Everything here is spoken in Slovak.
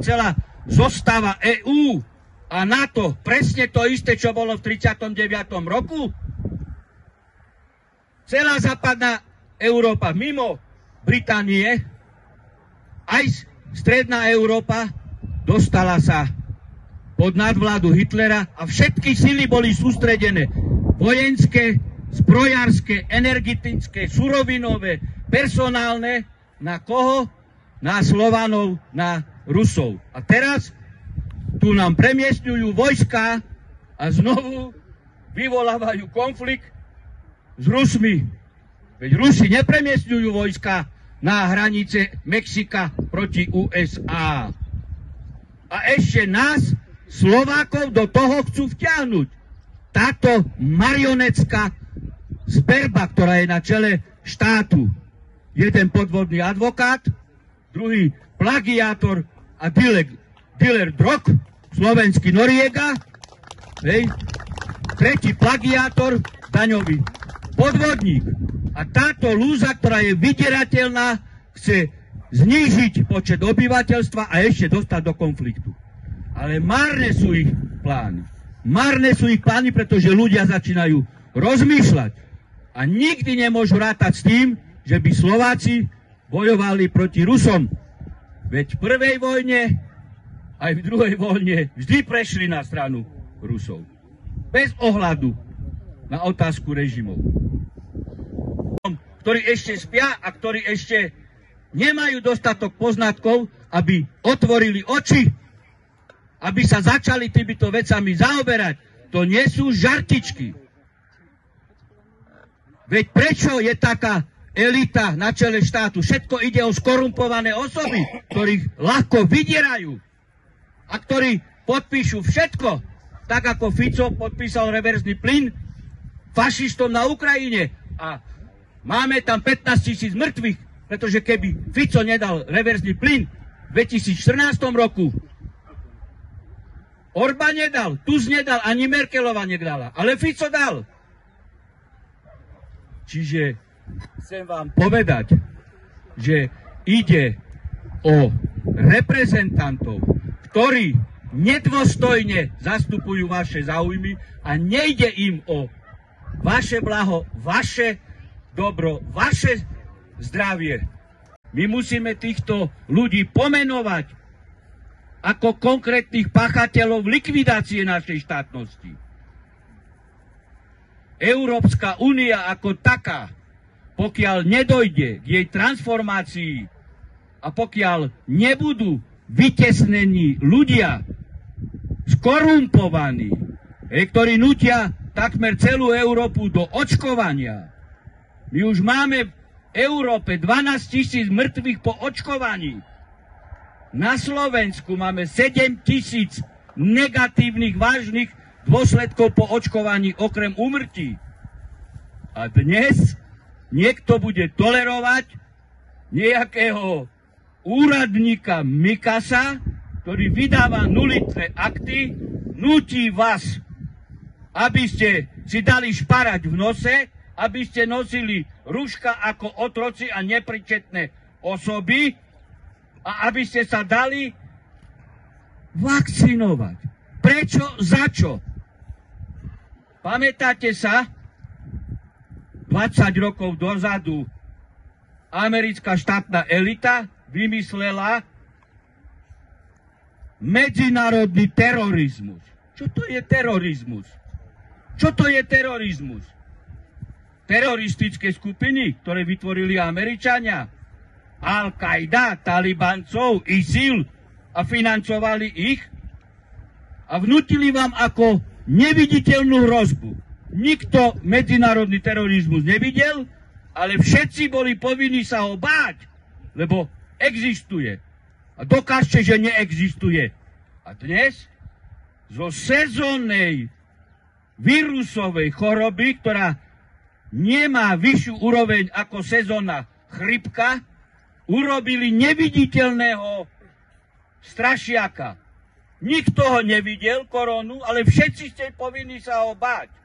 celá zostava EÚ a NATO presne to isté, čo bolo v 1939. roku? Celá západná Európa mimo Británie, aj stredná Európa dostala sa pod nadvládu Hitlera a všetky sily boli sústredené. Vojenské, zbrojárske, energetické, surovinové, personálne. Na koho? Na Slovanov, na Rusov. A teraz tu nám premiestňujú vojska a znovu vyvolávajú konflikt s Rusmi. Veď Rusi nepremiestňujú vojska na hranice Mexika proti USA. A ešte nás, Slovákov, do toho chcú vťahnuť. Táto marionetská zberba, ktorá je na čele štátu. Jeden podvodný advokát, druhý plagiátor a dealer drog, slovenský Noriega, hej. Tretí plagiátor, daňový podvodník. A táto lúza, ktorá je vydierateľná, chce znížiť počet obyvateľstva a ešte dostať do konfliktu. Ale márne sú ich plány. Márne sú ich plány, pretože ľudia začínajú rozmýšľať. A nikdy nemôžu rátať s tým, že by Slováci bojovali proti Rusom. Veď v prvej vojne, aj v druhej vojne vždy prešli na stranu Rusov. Bez ohľadu na otázku režimov. Ktorí ešte spia a ktorí ešte nemajú dostatok poznatkov, aby otvorili oči, aby sa začali týmito vecami zaoberať. To nie sú žartičky. Veď prečo je taká elita na čele štátu? Všetko ide o skorumpované osoby, ktorých ľahko vydierajú a ktorí podpíšu všetko, tak ako Fico podpísal reverzný plyn fašistom na Ukrajine a máme tam 15 000 mŕtvych, pretože keby Fico nedal reverzný plyn v 2014 roku, Orbán nedal, Tusk nedal, ani Merkelová nedala, ale Fico dal. Čiže chcem vám povedať, že ide o reprezentantov, ktorí nedôstojne zastupujú vaše záujmy a nejde im o vaše blaho, vaše dobro, vaše zdravie. My musíme týchto ľudí pomenovať ako konkrétnych páchateľov likvidácie našej štátnosti. Európska únia ako taká, pokiaľ nedojde k jej transformácii a pokiaľ nebudú vytesnení ľudia, skorumpovaní, ktorí nutia takmer celú Európu do očkovania. My už máme v Európe 12 000 mŕtvych po očkovaní. Na Slovensku máme 7 000 negatívnych vážnych dôsledkov po očkovaní okrem úmrtí. A dnes niekto bude tolerovať nejakého úradníka Mikasa, ktorý vydáva nulitné akty, núti vás, aby ste si dali šparať v nose, aby ste nosili rúška ako otroci a nepričetné osoby a aby ste sa dali vakcinovať. Prečo? Za čo? Pamätáte sa? 20 rokov dozadu americká štátna elita vymyslela medzinárodný terorizmus. Čo to je terorizmus? Čo to je terorizmus? Teroristické skupiny, ktoré vytvorili Američania, Al-Qaida, Talibancov, ISIL a financovali ich a vnútili vám ako neviditeľnú hrozbu. Nikto medzinárodný terorizmus nevidel, ale všetci boli povinní sa ho báť, lebo existuje. A dokážte, že neexistuje. A dnes zo sezónnej vírusovej choroby, ktorá nemá vyššiu úroveň ako sezónna chrypka, urobili neviditeľného strašiaka. Nikto ho nevidel, koronu, ale všetci ste povinní sa ho báť.